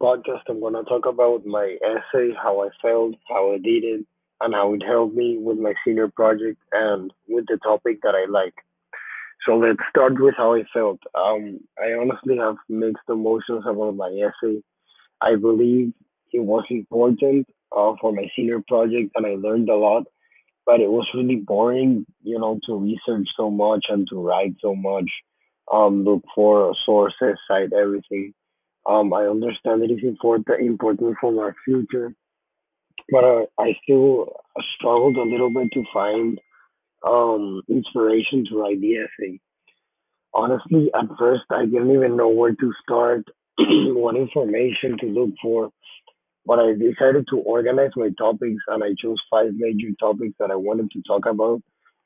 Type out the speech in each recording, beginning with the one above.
podcast, I'm going to talk about my essay, how I failed, how I did it, and how it helped me with my senior project and with the topic that I like. So let's start with how I felt. I honestly have mixed emotions about my essay. I believe it was important for my senior project, and I learned a lot, but it was really boring, to research so much and to write so much, look for sources, cite everything. I understand it is important for my future, but I still struggled a little bit to find inspiration to write the essay. Honestly, at first, I didn't even know where to start, what information to look for, but I decided to organize my topics, and I chose 5 major topics that I wanted to talk about.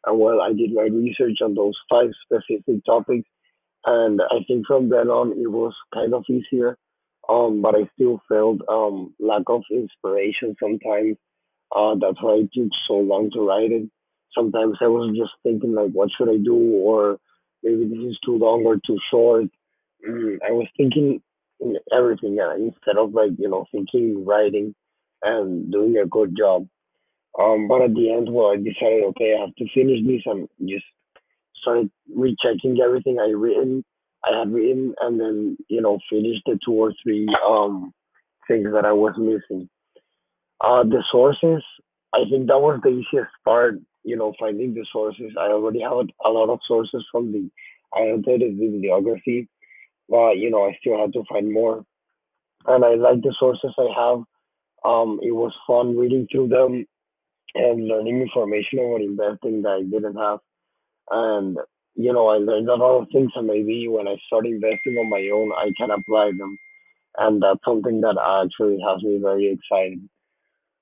And well, I did my research on those 5 specific topics, and I think from then on it was kind of easier, but I still felt lack of inspiration sometimes. That's why it took so long to write it. Sometimes I was just thinking like, what should I do, or maybe this is too long or too short. I was thinking everything instead of thinking writing and doing a good job. But at the end, well, I decided, okay, I have to finish this, and just started rechecking everything I had written, and then finished the 2 or 3 things that I was missing. The sources, I think that was the easiest part, finding the sources. I already had a lot of sources from the annotated bibliography, but I still had to find more. And I like the sources I have. It was fun reading through them and learning information about investing that I didn't have. And, I learned a lot of things, and maybe when I start investing on my own, I can apply them. And that's something that actually has me very excited.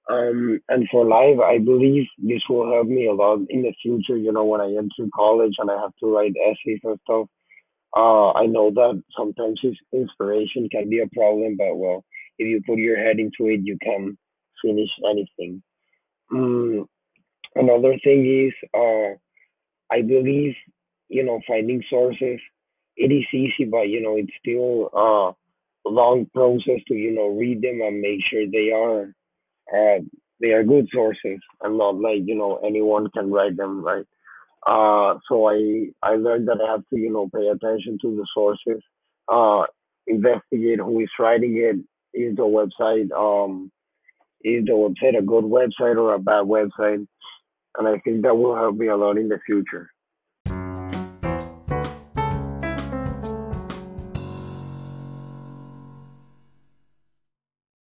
And for life, I believe this will help me a lot in the future, when I enter college and I have to write essays and stuff. I know that sometimes inspiration can be a problem, but well, if you put your head into it, you can finish anything. Another thing is, I believe, finding sources, it is easy, but, it's still a long process to, read them and make sure they are good sources and not like, anyone can write them, right? So I learned that I have to, pay attention to the sources, investigate who is writing it. Is the website a good website or a bad website? And I think that will help me a lot in the future.